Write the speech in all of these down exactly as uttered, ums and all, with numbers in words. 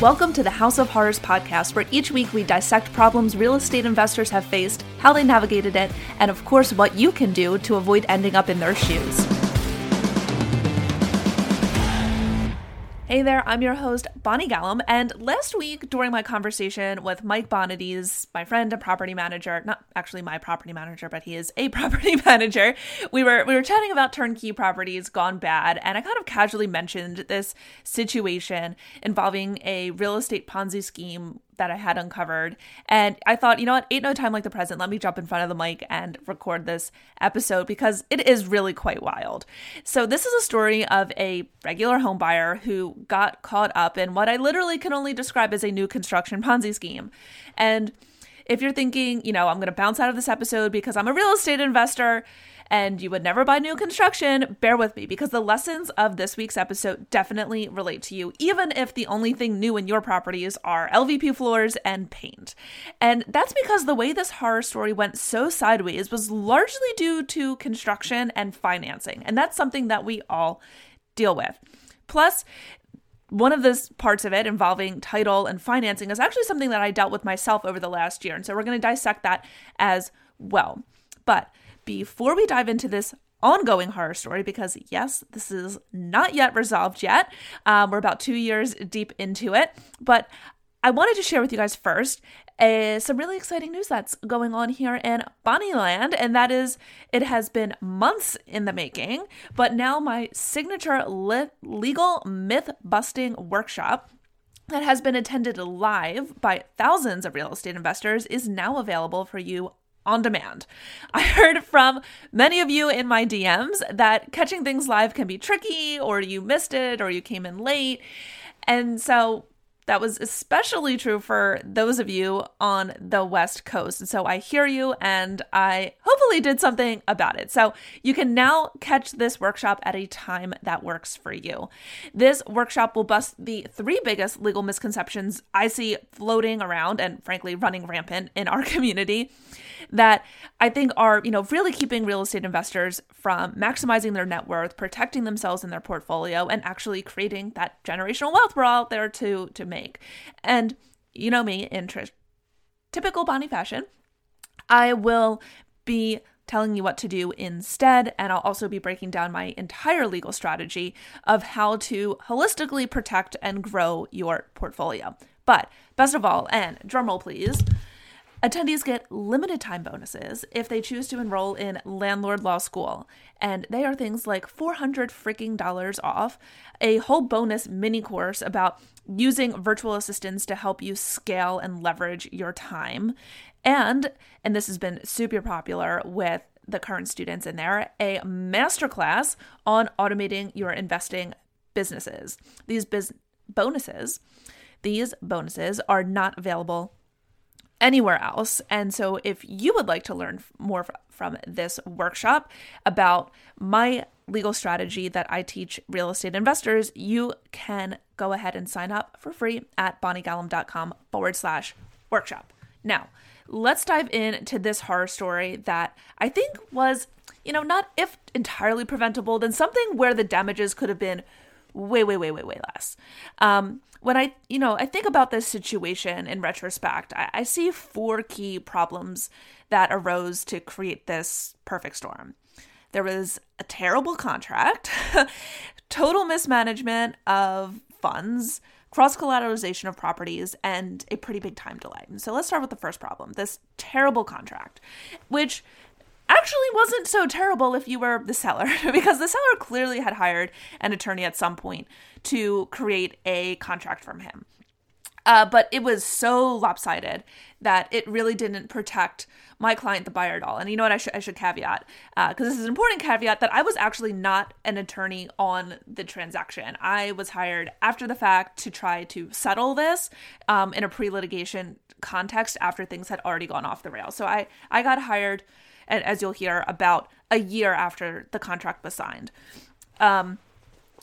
Welcome to the House of Horrors podcast, where each week we dissect problems real estate investors have faced, how they navigated it, and of course, what you can do to avoid ending up in their shoes. Hey there, I'm your host, Bonnie Gallam, and last week during my conversation with Mike Bonadies, my friend, a property manager, not actually my property manager, but he is a property manager, we were we were chatting about turnkey properties gone bad, and I kind of casually mentioned this situation involving a real estate Ponzi scheme that I had uncovered. And I thought, you know what, ain't no time like the present. Let me jump in front of the mic and record this episode because it is really quite wild. So this is a story of a regular home buyer who got caught up in what I literally can only describe as a new construction Ponzi scheme. And if you're thinking, you know, I'm going to bounce out of this episode because I'm a real estate investor and you would never buy new construction, bear with me because the lessons of this week's episode definitely relate to you, even if the only thing new in your properties are L V P floors and paint. And that's because the way this horror story went so sideways was largely due to construction and financing. And that's something that we all deal with. Plus, one of the parts of it involving title and financing is actually something that I dealt with myself over the last year. And so we're going to dissect that as well. But before we dive into this ongoing horror story, because yes, this is not yet resolved yet. Um, we're about two years deep into it. But I wanted to share with you guys first uh, some really exciting news that's going on here in Bonnie Land. And that is, it has been months in the making, but now my signature le- legal myth-busting workshop that has been attended live by thousands of real estate investors is now available for you on demand. I heard from many of you in my D Ms that catching things live can be tricky, or you missed it, or you came in late. And so that was especially true for those of you on the West Coast. And so I hear you, and I hopefully did something about it. So you can now catch this workshop at a time that works for you. This workshop will bust the three biggest legal misconceptions I see floating around and frankly running rampant in our community that I think are, you know, really keeping real estate investors from maximizing their net worth, protecting themselves in their portfolio, and actually creating that generational wealth we're all there to, to make. And you know me, in tr- typical Bonnie fashion, I will be telling you what to do instead, and I'll also be breaking down my entire legal strategy of how to holistically protect and grow your portfolio. But best of all, and drumroll please, attendees get limited time bonuses if they choose to enroll in Landlord Law School, and they are things like four hundred freaking dollars off, a whole bonus mini course about using virtual assistants to help you scale and leverage your time, and, and this has been super popular with the current students in there, a masterclass on automating your investing businesses. These biz- bonuses, these bonuses are not available anywhere else. And so if you would like to learn more from this workshop about my legal strategy that I teach real estate investors, you can go ahead and sign up for free at bonniegallum.com forward slash workshop. Now, let's dive into this horror story that I think was, you know, not if entirely preventable, then something where the damages could have been way, way, way, way, way less. Um, When I, you know, I think about this situation in retrospect, I, I see four key problems that arose to create this perfect storm. There was a terrible contract, total mismanagement of funds, cross-collateralization of properties, and a pretty big time delay. So let's start with the first problem, this terrible contract, which actually wasn't so terrible if you were the seller, because the seller clearly had hired an attorney at some point to create a contract from him. Uh, but it was so lopsided that it really didn't protect my client, the buyer, at all. And you know what? I should I should caveat, because uh, this is an important caveat, that I was actually not an attorney on the transaction. I was hired after the fact to try to settle this um, in a pre-litigation context after things had already gone off the rails. So I, I got hired, and as you'll hear, about a year after the contract was signed. Um,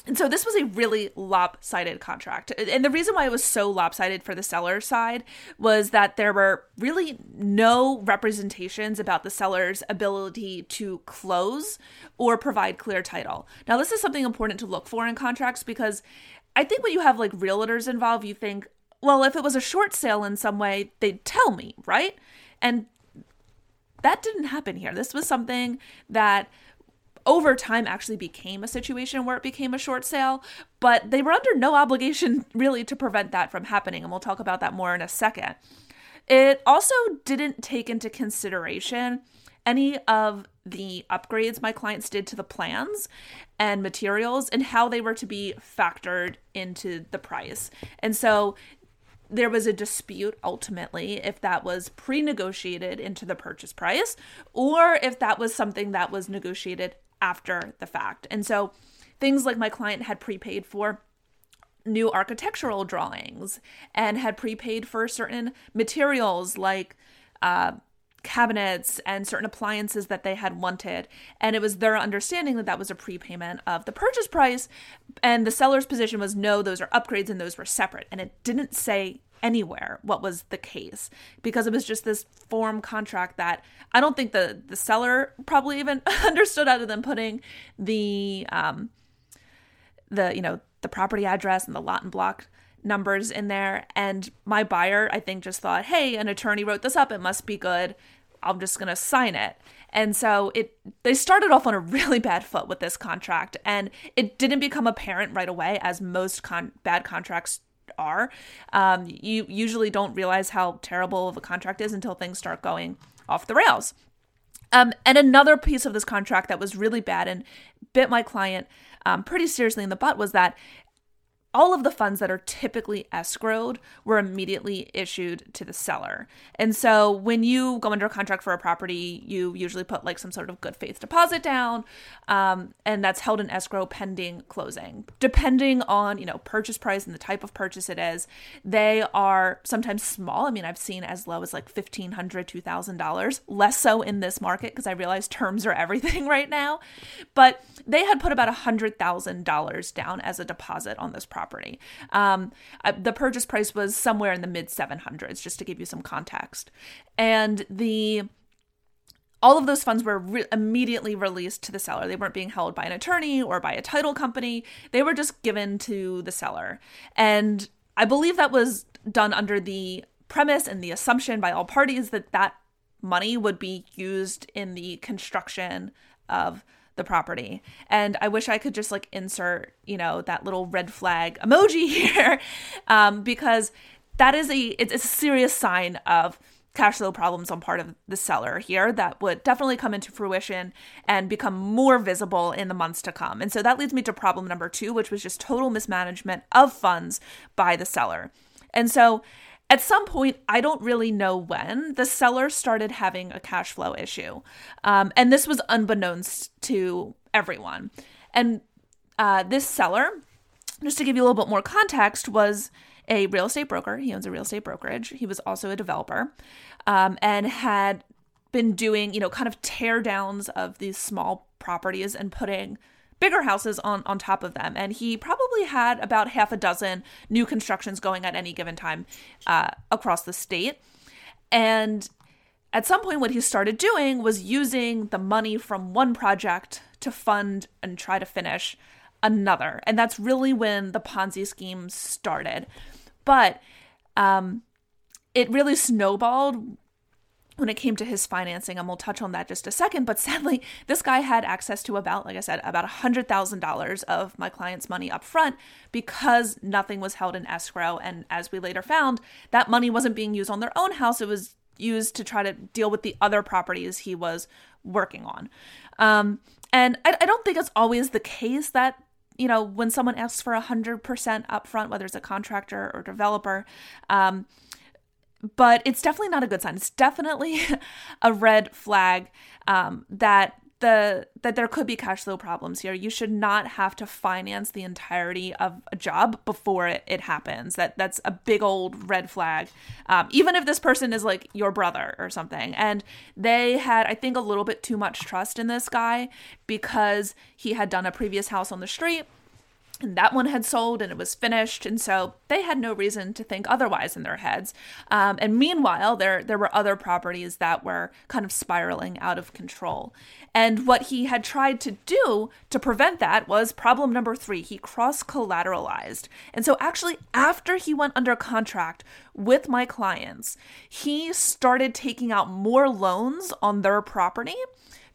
and so this was a really lopsided contract. And the reason why it was so lopsided for the seller side was that there were really no representations about the seller's ability to close or provide clear title. Now, this is something important to look for in contracts, because I think when you have like realtors involved, you think, well, if it was a short sale in some way, they'd tell me, right? And that didn't happen here. This was something that over time actually became a situation where it became a short sale, but they were under no obligation really to prevent that from happening. And we'll talk about that more in a second. It also didn't take into consideration any of the upgrades my clients did to the plans and materials and how they were to be factored into the price. And so there was a dispute ultimately if that was pre-negotiated into the purchase price or if that was something that was negotiated after the fact. And so things like my client had prepaid for new architectural drawings and had prepaid for certain materials like uh, cabinets and certain appliances that they had wanted. And it was their understanding that that was a prepayment of the purchase price. And the seller's position was, no, those are upgrades and those were separate. And it didn't say anywhere what was the case because it was just this form contract that I don't think the, the seller probably even understood other than putting the, um, the, you know, the property address and the lot and block numbers in there. And my buyer, I think, just thought, hey, an attorney wrote this up. It must be good. I'm just going to sign it. And so it they started off on a really bad foot with this contract. And it didn't become apparent right away, as most con- bad contracts are. Um, you usually don't realize how terrible of a contract is until things start going off the rails. Um, and another piece of this contract that was really bad and bit my client um, pretty seriously in the butt was that all of the funds that are typically escrowed were immediately issued to the seller. And so when you go under a contract for a property, you usually put like some sort of good faith deposit down, um, and that's held in escrow pending closing. Depending on, you know, purchase price and the type of purchase it is, they are sometimes small. I mean, I've seen as low as like fifteen hundred dollars, two thousand dollars, less so in this market because I realize terms are everything right now. But they had put about one hundred thousand dollars down as a deposit on this property. property. Um, the purchase price was somewhere in the mid seven hundreds, just to give you some context. And the all of those funds were re- immediately released to the seller. They weren't being held by an attorney or by a title company. They were just given to the seller. And I believe that was done under the premise and the assumption by all parties that that money would be used in the construction of the property. And I wish I could just like insert, you know, that little red flag emoji here, um, because that is a, it's a serious sign of cash flow problems on part of the seller here that would definitely come into fruition and become more visible in the months to come. And so that leads me to problem number two, which was just total mismanagement of funds by the seller. And so at some point, I don't really know when, the seller started having a cash flow issue. Um, and this was unbeknownst to everyone. And uh, this seller, just to give you a little bit more context, was a real estate broker. He owns a real estate brokerage. He was also a developer, um, and had been doing, you know, kind of tear downs of these small properties and putting bigger houses on, on top of them. And he probably had about half a dozen new constructions going at any given time uh, across the state. And at some point, what he started doing was using the money from one project to fund and try to finish another. And that's really when the Ponzi scheme started. But um, it really snowballed when it came to his financing, and we'll touch on that just a second. But sadly, this guy had access to about, like I said, about one hundred thousand dollars of my client's money up front because nothing was held in escrow. And as we later found, that money wasn't being used on their own house. It was used to try to deal with the other properties he was working on. Um, and I, I don't think it's always the case that, you know, when someone asks for one hundred percent upfront, whether it's a contractor or developer, um, but it's definitely not a good sign. It's definitely a red flag um, that the that there could be cash flow problems here. You should not have to finance the entirety of a job before it, it happens. That that's a big old red flag, um, even if this person is like your brother or something. And they had, I think, a little bit too much trust in this guy because he had done a previous house on the street. And that one had sold and it was finished. And so they had no reason to think otherwise in their heads. Um, and meanwhile, there there were other properties that were kind of spiraling out of control. And what he had tried to do to prevent that was problem number three. He cross-collateralized. And so actually, after he went under contract with my clients, he started taking out more loans on their property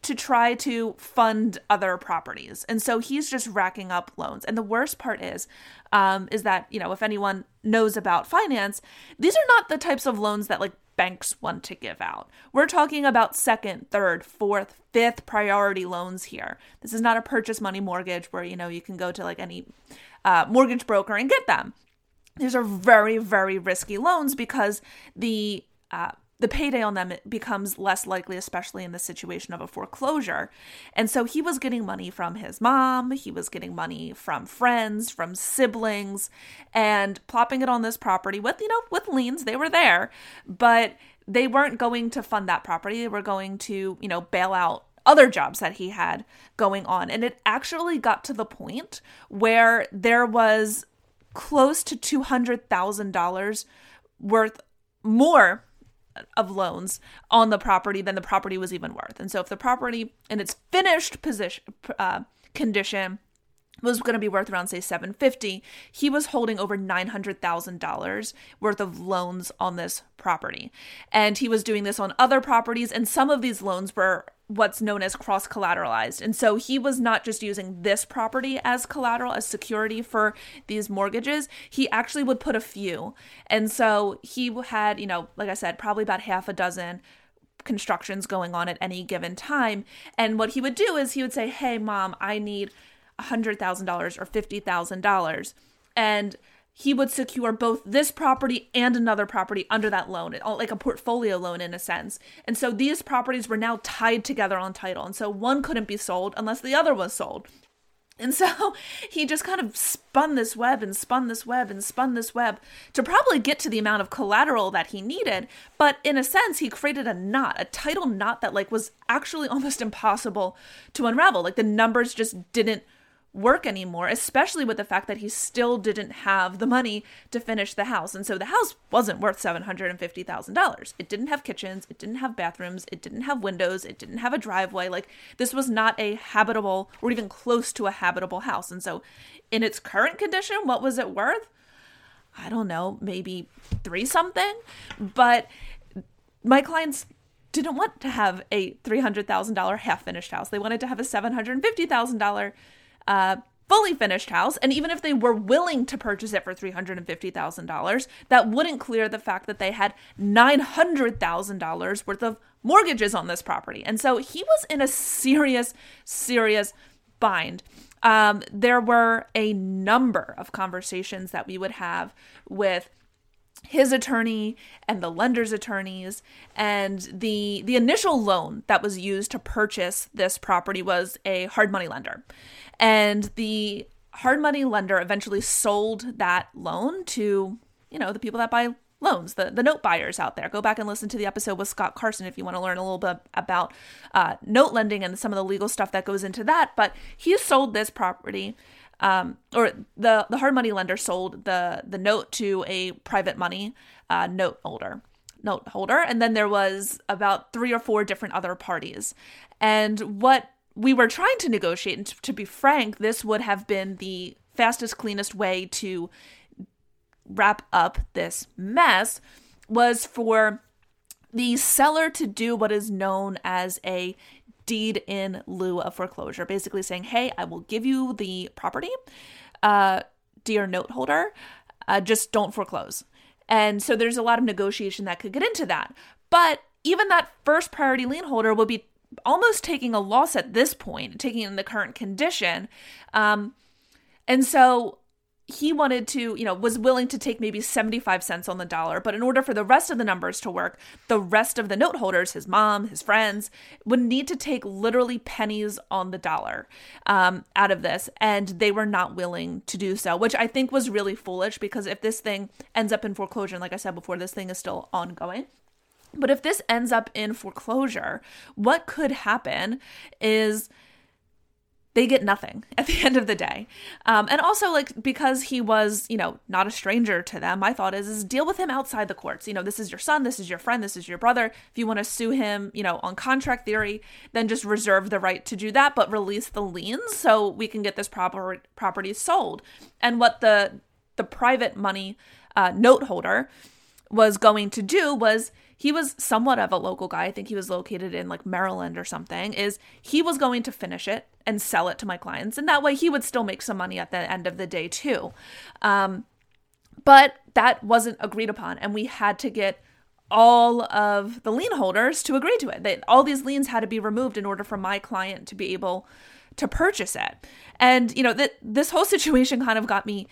to try to fund other properties. And so he's just racking up loans. And the worst part is, um, is that, you know, if anyone knows about finance, these are not the types of loans that like banks want to give out. We're talking about second, third, fourth, fifth priority loans here. This is not a purchase money mortgage where, you know, you can go to like any uh, mortgage broker and get them. These are very, very risky loans because the, uh, the payday on them becomes less likely, especially in the situation of a foreclosure. And so he was getting money from his mom, he was getting money from friends, from siblings, and plopping it on this property with, you know, with liens. They were there, but they weren't going to fund that property. They were going to, you know, bail out other jobs that he had going on. And it actually got to the point where there was close to two hundred thousand dollars worth more of loans on the property than the property was even worth. And so if the property in its finished position uh, condition was going to be worth around, say, seven hundred fifty dollars, he was holding over nine hundred thousand dollars worth of loans on this property. And he was doing this on other properties. And some of these loans were what's known as cross-collateralized. And so he was not just using this property as collateral, as security for these mortgages. He actually would put a few. And so he had, you know, like I said, probably about half a dozen constructions going on at any given time. And what he would do is he would say, hey, mom, I need one hundred thousand dollars or fifty thousand dollars. And he would secure both this property and another property under that loan, like a portfolio loan in a sense. And so these properties were now tied together on title. And so one couldn't be sold unless the other was sold. And so he just kind of spun this web and spun this web and spun this web to probably get to the amount of collateral that he needed. But in a sense, he created a knot, a title knot that like was actually almost impossible to unravel. Like the numbers just didn't work anymore, especially with the fact that he still didn't have the money to finish the house. And so the house wasn't worth seven hundred fifty thousand dollars. It didn't have kitchens, it didn't have bathrooms, it didn't have windows, it didn't have a driveway. Like this was not a habitable or even close to a habitable house. And so in its current condition, what was it worth? I don't know, maybe three something. But my clients didn't want to have a three hundred thousand dollars half-finished house. They wanted to have a seven hundred fifty thousand dollars Uh, fully finished house. And even if they were willing to purchase it for three hundred fifty thousand dollars, that wouldn't clear the fact that they had nine hundred thousand dollars worth of mortgages on this property. And so he was in a serious, serious bind. Um, there were a number of conversations that we would have with his attorney and the lender's attorneys, and the the initial loan that was used to purchase this property was a hard money lender. And the hard money lender eventually sold that loan to, you know, the people that buy loans, the, the note buyers out there. Go back and listen to the episode with Scott Carson if you want to learn a little bit about uh, note lending and some of the legal stuff that goes into that. But he sold this property. Um, or the, the hard money lender sold the, the note to a private money uh, note holder, note holder. And then there was about three or four different other parties. And what we were trying to negotiate, and t- to be frank, this would have been the fastest, cleanest way to wrap up this mess, was for the seller to do what is known as a deed in lieu of foreclosure, basically saying, hey, I will give you the property, uh, dear note holder, uh, just don't foreclose. And so there's a lot of negotiation that could get into that. But even that first priority lien holder will be almost taking a loss at this point, taking it in the current condition. Um, and so he wanted to, you know, was willing to take maybe seventy-five cents on the dollar. But in order for the rest of the numbers to work, the rest of the note holders, his mom, his friends, would need to take literally pennies on the dollar um, out of this. And they were not willing to do so, which I think was really foolish, because if this thing ends up in foreclosure, and like I said before, this thing is still ongoing. But if this ends up in foreclosure, what could happen is they get nothing at the end of the day. Um, and also, like, because he was, you know, not a stranger to them, my thought is, is deal with him outside the courts. You know, this is your son, this is your friend, this is your brother. If you want to sue him, you know, on contract theory, then just reserve the right to do that, but release the liens so we can get this proper property sold. And what the the private money uh, note holder was going to do was, he was somewhat of a local guy. I think he was located in like Maryland or something, is he was going to finish it and sell it to my clients. And that way he would still make some money at the end of the day too. Um, but that wasn't agreed upon. And we had to get all of the lien holders to agree to it. They, all these liens had to be removed in order for my client to be able to purchase it. And, you know, that this whole situation kind of got me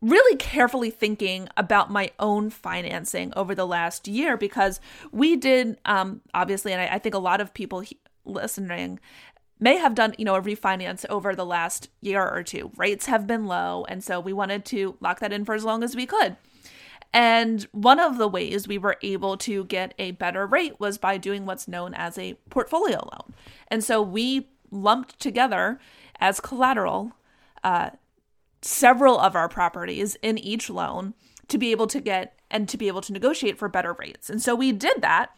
really carefully thinking about my own financing over the last year, because we did, um, obviously, and I, I think a lot of people he- listening may have done, you know, a refinance over the last year or two. Rates have been low, and so we wanted to lock that in for as long as we could. And one of the ways we were able to get a better rate was by doing what's known as a portfolio loan. And so we lumped together as collateral, uh, several of our properties in each loan to be able to get and to be able to negotiate for better rates. And so we did that.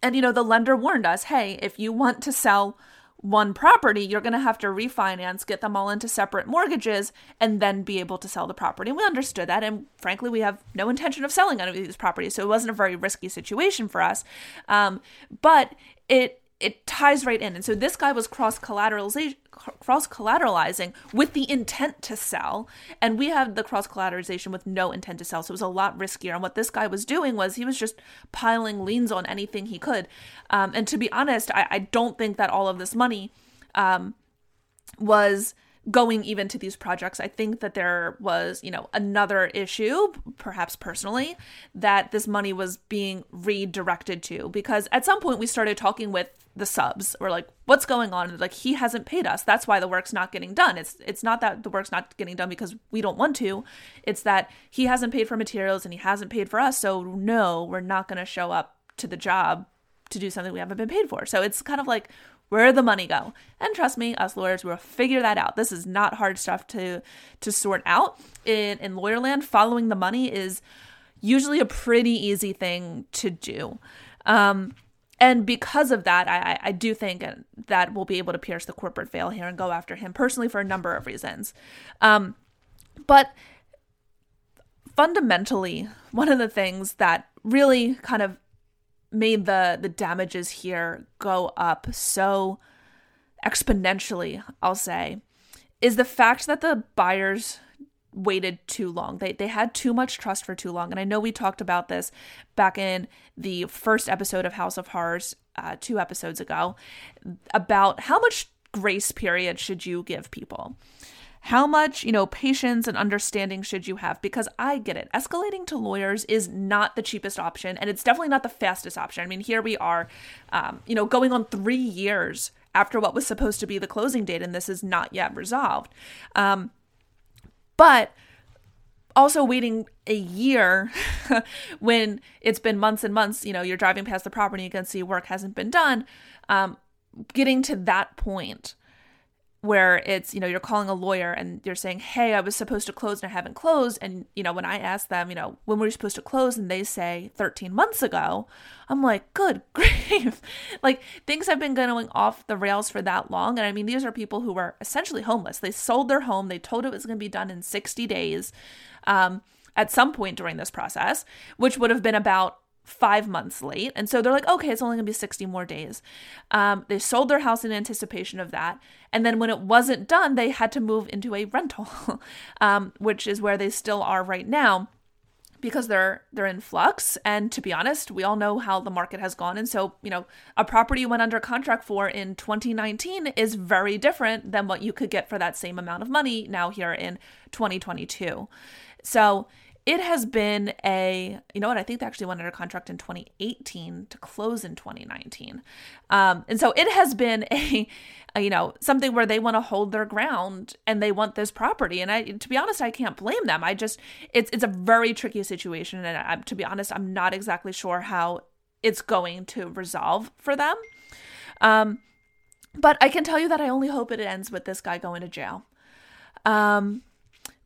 And, you know, the lender warned us, hey, if you want to sell one property, you're going to have to refinance, get them all into separate mortgages, and then be able to sell the property. And we understood that. And frankly, we have no intention of selling any of these properties. So it wasn't a very risky situation for us. Um, but it It ties right in. And so this guy was cross-collateralization, cross-collateralizing with the intent to sell. And we had the cross-collateralization with no intent to sell. So it was a lot riskier. And what this guy was doing was he was just piling liens on anything he could. Um, and to be honest, I, I don't think that all of this money um, was going even to these projects. I think that there was, you know, another issue, perhaps personally, that this money was being redirected to, because at some point we started talking with the subs. We're like, what's going on? And like, he hasn't paid us. That's why the work's not getting done. It's it's not that the work's not getting done because we don't want to. It's that he hasn't paid for materials and he hasn't paid for us. So no, we're not going to show up to the job to do something we haven't been paid for. So it's kind of like, where'd the money go? And trust me, us lawyers will figure that out. This is not hard stuff to to sort out. In, in lawyer land, following the money is usually a pretty easy thing to do. Um, and because of that, I, I do think that we'll be able to pierce the corporate veil here and go after him personally for a number of reasons. Um, but fundamentally, one of the things that really kind of made the the damages here go up so exponentially, I'll say, is the fact that the buyers waited too long. They they had too much trust for too long. And I know we talked about this back in the first episode of House of Horrors, uh, two episodes ago, about how much grace period should you give people? How much, you know, patience and understanding should you have? Because I get it. Escalating to lawyers is not the cheapest option, and it's definitely not the fastest option. I mean, here we are, um, you know, going on three years after what was supposed to be the closing date, and this is not yet resolved. Um, but also waiting a year when it's been months and months, you know, you're driving past the property, you can see work hasn't been done. Um, getting to that point where it's, you know, you're calling a lawyer and you're saying, hey, I was supposed to close and I haven't closed. And, you know, when I ask them, you know, when were you supposed to close? And they say thirteen months ago, I'm like, good grief. Like, things have been going off the rails for that long. And I mean, these are people who were essentially homeless. They sold their home. They told it was going to be done in sixty days um, at some point during this process, which would have been about five months late. And so they're like, okay, it's only gonna be sixty more days. Um, they sold their house in anticipation of that. And then when it wasn't done, they had to move into a rental, um, which is where they still are right now, because they're they're in flux. And to be honest, we all know how the market has gone. And so, you know, a property you went under contract for in twenty nineteen is very different than what you could get for that same amount of money now here in twenty twenty-two. So it has been a, you know what, I think they actually went under contract in twenty eighteen to close in twenty nineteen. Um, and so it has been a, a, you know, something where they want to hold their ground and they want this property. And I, to be honest, I can't blame them. I just, it's it's a very tricky situation. And I, to be honest, I'm not exactly sure how it's going to resolve for them. Um, But I can tell you that I only hope it ends with this guy going to jail. Um,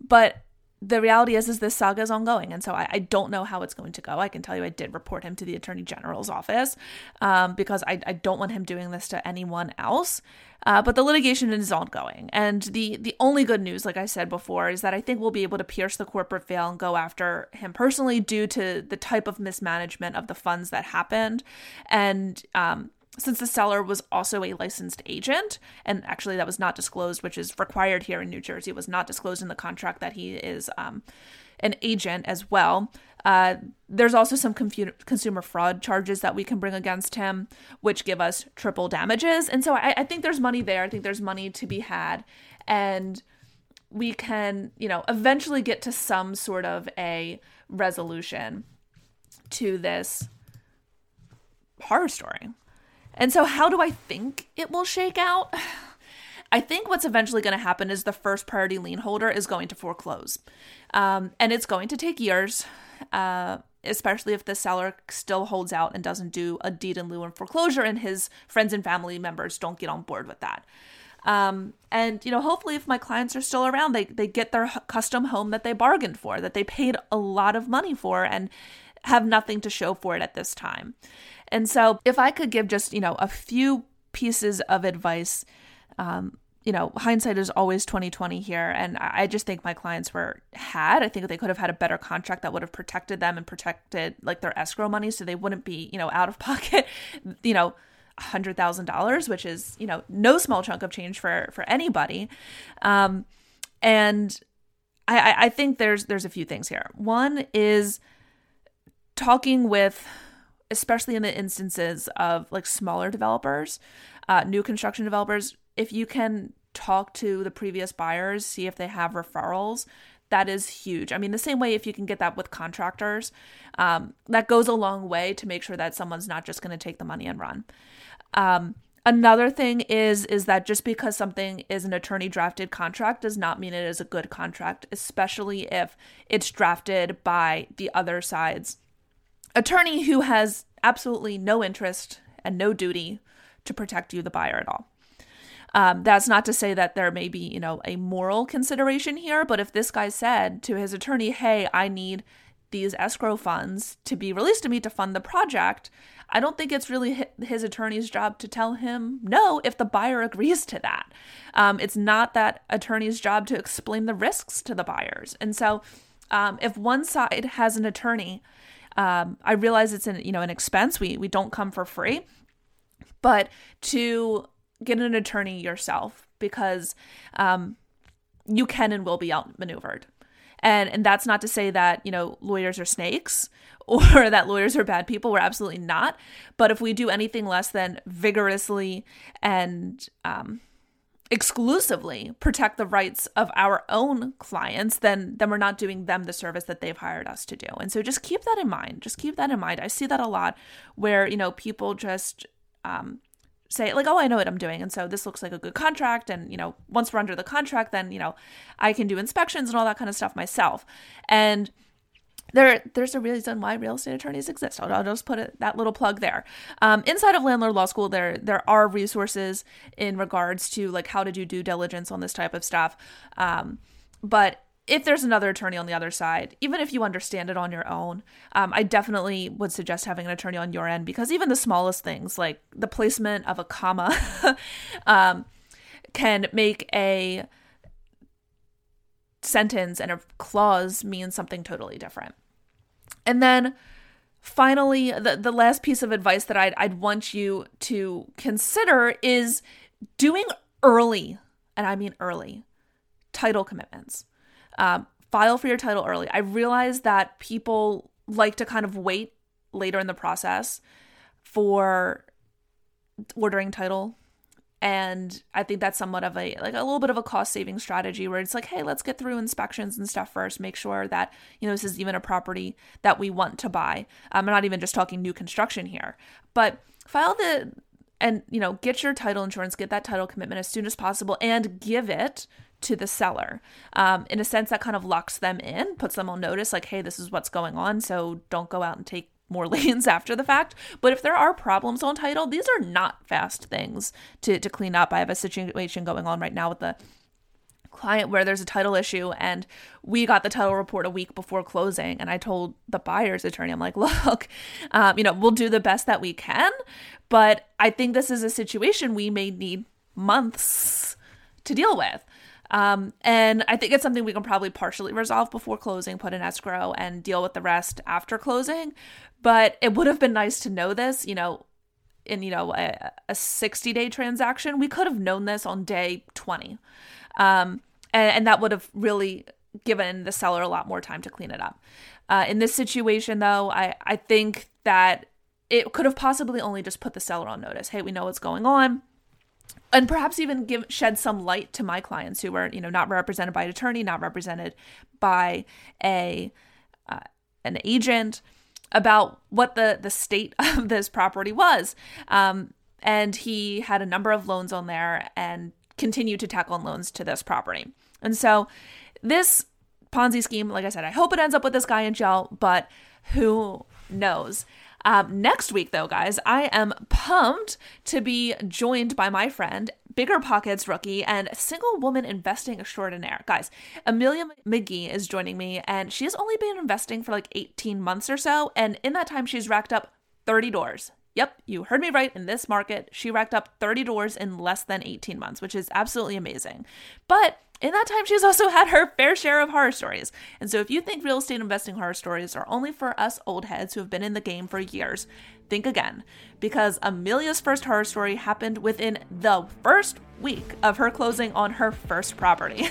but the reality is, is this saga is ongoing. And so I, I don't know how it's going to go. I can tell you I did report him to the Attorney General's office um, because I, I don't want him doing this to anyone else. Uh, but the litigation is ongoing. And the, the only good news, like I said before, is that I think we'll be able to pierce the corporate veil and go after him personally due to the type of mismanagement of the funds that happened. And um since the seller was also a licensed agent, and actually that was not disclosed, which is required here in New Jersey, it was not disclosed in the contract that he is um, an agent as well. Uh, there's also some confu- consumer fraud charges that we can bring against him, which give us triple damages. And so I, I think there's money there. I think there's money to be had. And we can, you know, eventually get to some sort of a resolution to this horror story. And so how do I think it will shake out? I think what's eventually going to happen is the first priority lien holder is going to foreclose. Um, and it's going to take years, uh, especially if the seller still holds out and doesn't do a deed in lieu and foreclosure and his friends and family members don't get on board with that. Um, and, you know, hopefully if my clients are still around, they they get their custom home that they bargained for, that they paid a lot of money for and have nothing to show for it at this time. And so if I could give just, you know, a few pieces of advice, um, you know, hindsight is always twenty twenty here. And I just think my clients were had, I think they could have had a better contract that would have protected them and protected like their escrow money. So they wouldn't be, you know, out of pocket, you know, one hundred thousand dollars, which is, you know, no small chunk of change for, for anybody. Um, and I, I think there's, there's a few things here. One is talking with, especially in the instances of like smaller developers, uh, new construction developers, if you can talk to the previous buyers, see if they have referrals, that is huge. I mean, the same way if you can get that with contractors, um, that goes a long way to make sure that someone's not just going to take the money and run. Um, another thing is, is that just because something is an attorney drafted contract does not mean it is a good contract, especially if it's drafted by the other side's attorney who has absolutely no interest and no duty to protect you, the buyer, at all. Um, that's not to say that there may be, you know, a moral consideration here, but if this guy said to his attorney, hey, I need these escrow funds to be released to me to fund the project, I don't think it's really his attorney's job to tell him no if the buyer agrees to that. Um, it's not that attorney's job to explain the risks to the buyers. And so um, if one side has an attorney, Um, I realize it's an, you know, an expense. We we don't come for free, but to get an attorney yourself, because um, you can and will be outmaneuvered. And and that's not to say that, you know, lawyers are snakes or that lawyers are bad people. We're absolutely not. But if we do anything less than vigorously and um, exclusively protect the rights of our own clients, then then we're not doing them the service that they've hired us to do. And so just keep that in mind. Just keep that in mind. I see that a lot where, you know, people just um, say like, oh, I know what I'm doing. And so this looks like a good contract. And, you know, once we're under the contract, then, you know, I can do inspections and all that kind of stuff myself. And There, there's a reason why real estate attorneys exist. I'll, I'll just put it, that little plug there. Um, inside of Landlord Law School, there there are resources in regards to like how to do due diligence on this type of stuff. Um, but if there's another attorney on the other side, even if you understand it on your own, um, I definitely would suggest having an attorney on your end, because even the smallest things like the placement of a comma um, can make a sentence and a clause means something totally different. And then finally, the, the last piece of advice that I'd, I'd want you to consider is doing early, and I mean early, title commitments. Um, file for your title early. I realize that people like to kind of wait later in the process for ordering title. And I think that's somewhat of a, like a little bit of a cost saving strategy where it's like, hey, let's get through inspections and stuff first, make sure that, you know, this is even a property that we want to buy. Um, I'm not even just talking new construction here, but file the, and, you know, get your title insurance, get that title commitment as soon as possible and give it to the seller. Um, in a sense, that kind of locks them in, puts them on notice, like, hey, this is what's going on. So don't go out and take more liens after the fact. But if there are problems on title, these are not fast things to, to clean up. I have a situation going on right now with the client where there's a title issue, and we got the title report a week before closing. And I told the buyer's attorney, I'm like, look, um, you know, we'll do the best that we can, but I think this is a situation we may need months to deal with. Um, and I think it's something we can probably partially resolve before closing, put in escrow and deal with the rest after closing. But it would have been nice to know this, you know, in, you know, a, a sixty day transaction. We could have known this on day twenty. Um, and, and that would have really given the seller a lot more time to clean it up. Uh, in this situation though, I, I think that it could have possibly only just put the seller on notice. Hey, we know what's going on. And perhaps even give shed some light to my clients who were, you know, not represented by an attorney, not represented by a uh, an agent, about what the the state of this property was. Um, and he had a number of loans on there and continued to tack on loans to this property. And so this Ponzi scheme, like I said, I hope it ends up with this guy in jail, but who knows? Um, next week, though, guys, I am pumped to be joined by my friend, Bigger Pockets rookie and single woman investing extraordinaire. Guys, Amelia McGee is joining me, and she's only been investing for like eighteen months or so. And in that time, she's racked up thirty doors. Yep, you heard me right. In this market, she racked up thirty doors in less than eighteen months, which is absolutely amazing. But in that time, she's also had her fair share of horror stories. And so if you think real estate investing horror stories are only for us old heads who have been in the game for years, think again, because Amelia's first horror story happened within the first week of her closing on her first property.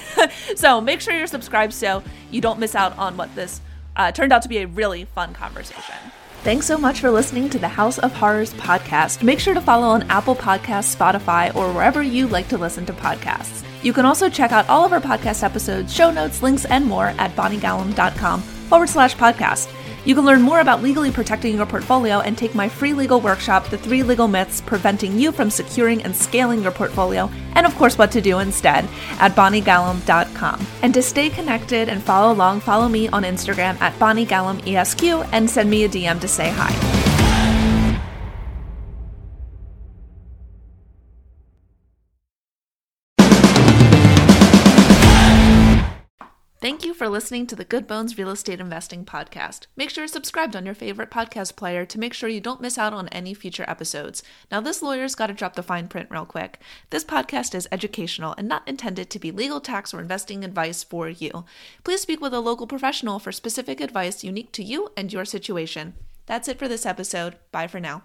So make sure you're subscribed so you don't miss out on what this uh, turned out to be a really fun conversation. Thanks so much for listening to the House of Horrors podcast. Make sure to follow on Apple Podcasts, Spotify, or wherever you like to listen to podcasts. You can also check out all of our podcast episodes, show notes, links, and more at bonnie gallum dot com forward slash podcast. You can learn more about legally protecting your portfolio and take my free legal workshop, The Three Legal Myths Preventing You from Securing and Scaling Your Portfolio, and of course what to do instead, at bonnie gallum dot com. And to stay connected and follow along, follow me on Instagram at bonnie gallum esq and send me a D M to say hi. Thank you for listening to the Good Bones Real Estate Investing Podcast. Make sure you're subscribed on your favorite podcast player to make sure you don't miss out on any future episodes. Now, this lawyer's got to drop the fine print real quick. This podcast is educational and not intended to be legal, tax, or investing advice for you. Please speak with a local professional for specific advice unique to you and your situation. That's it for this episode. Bye for now.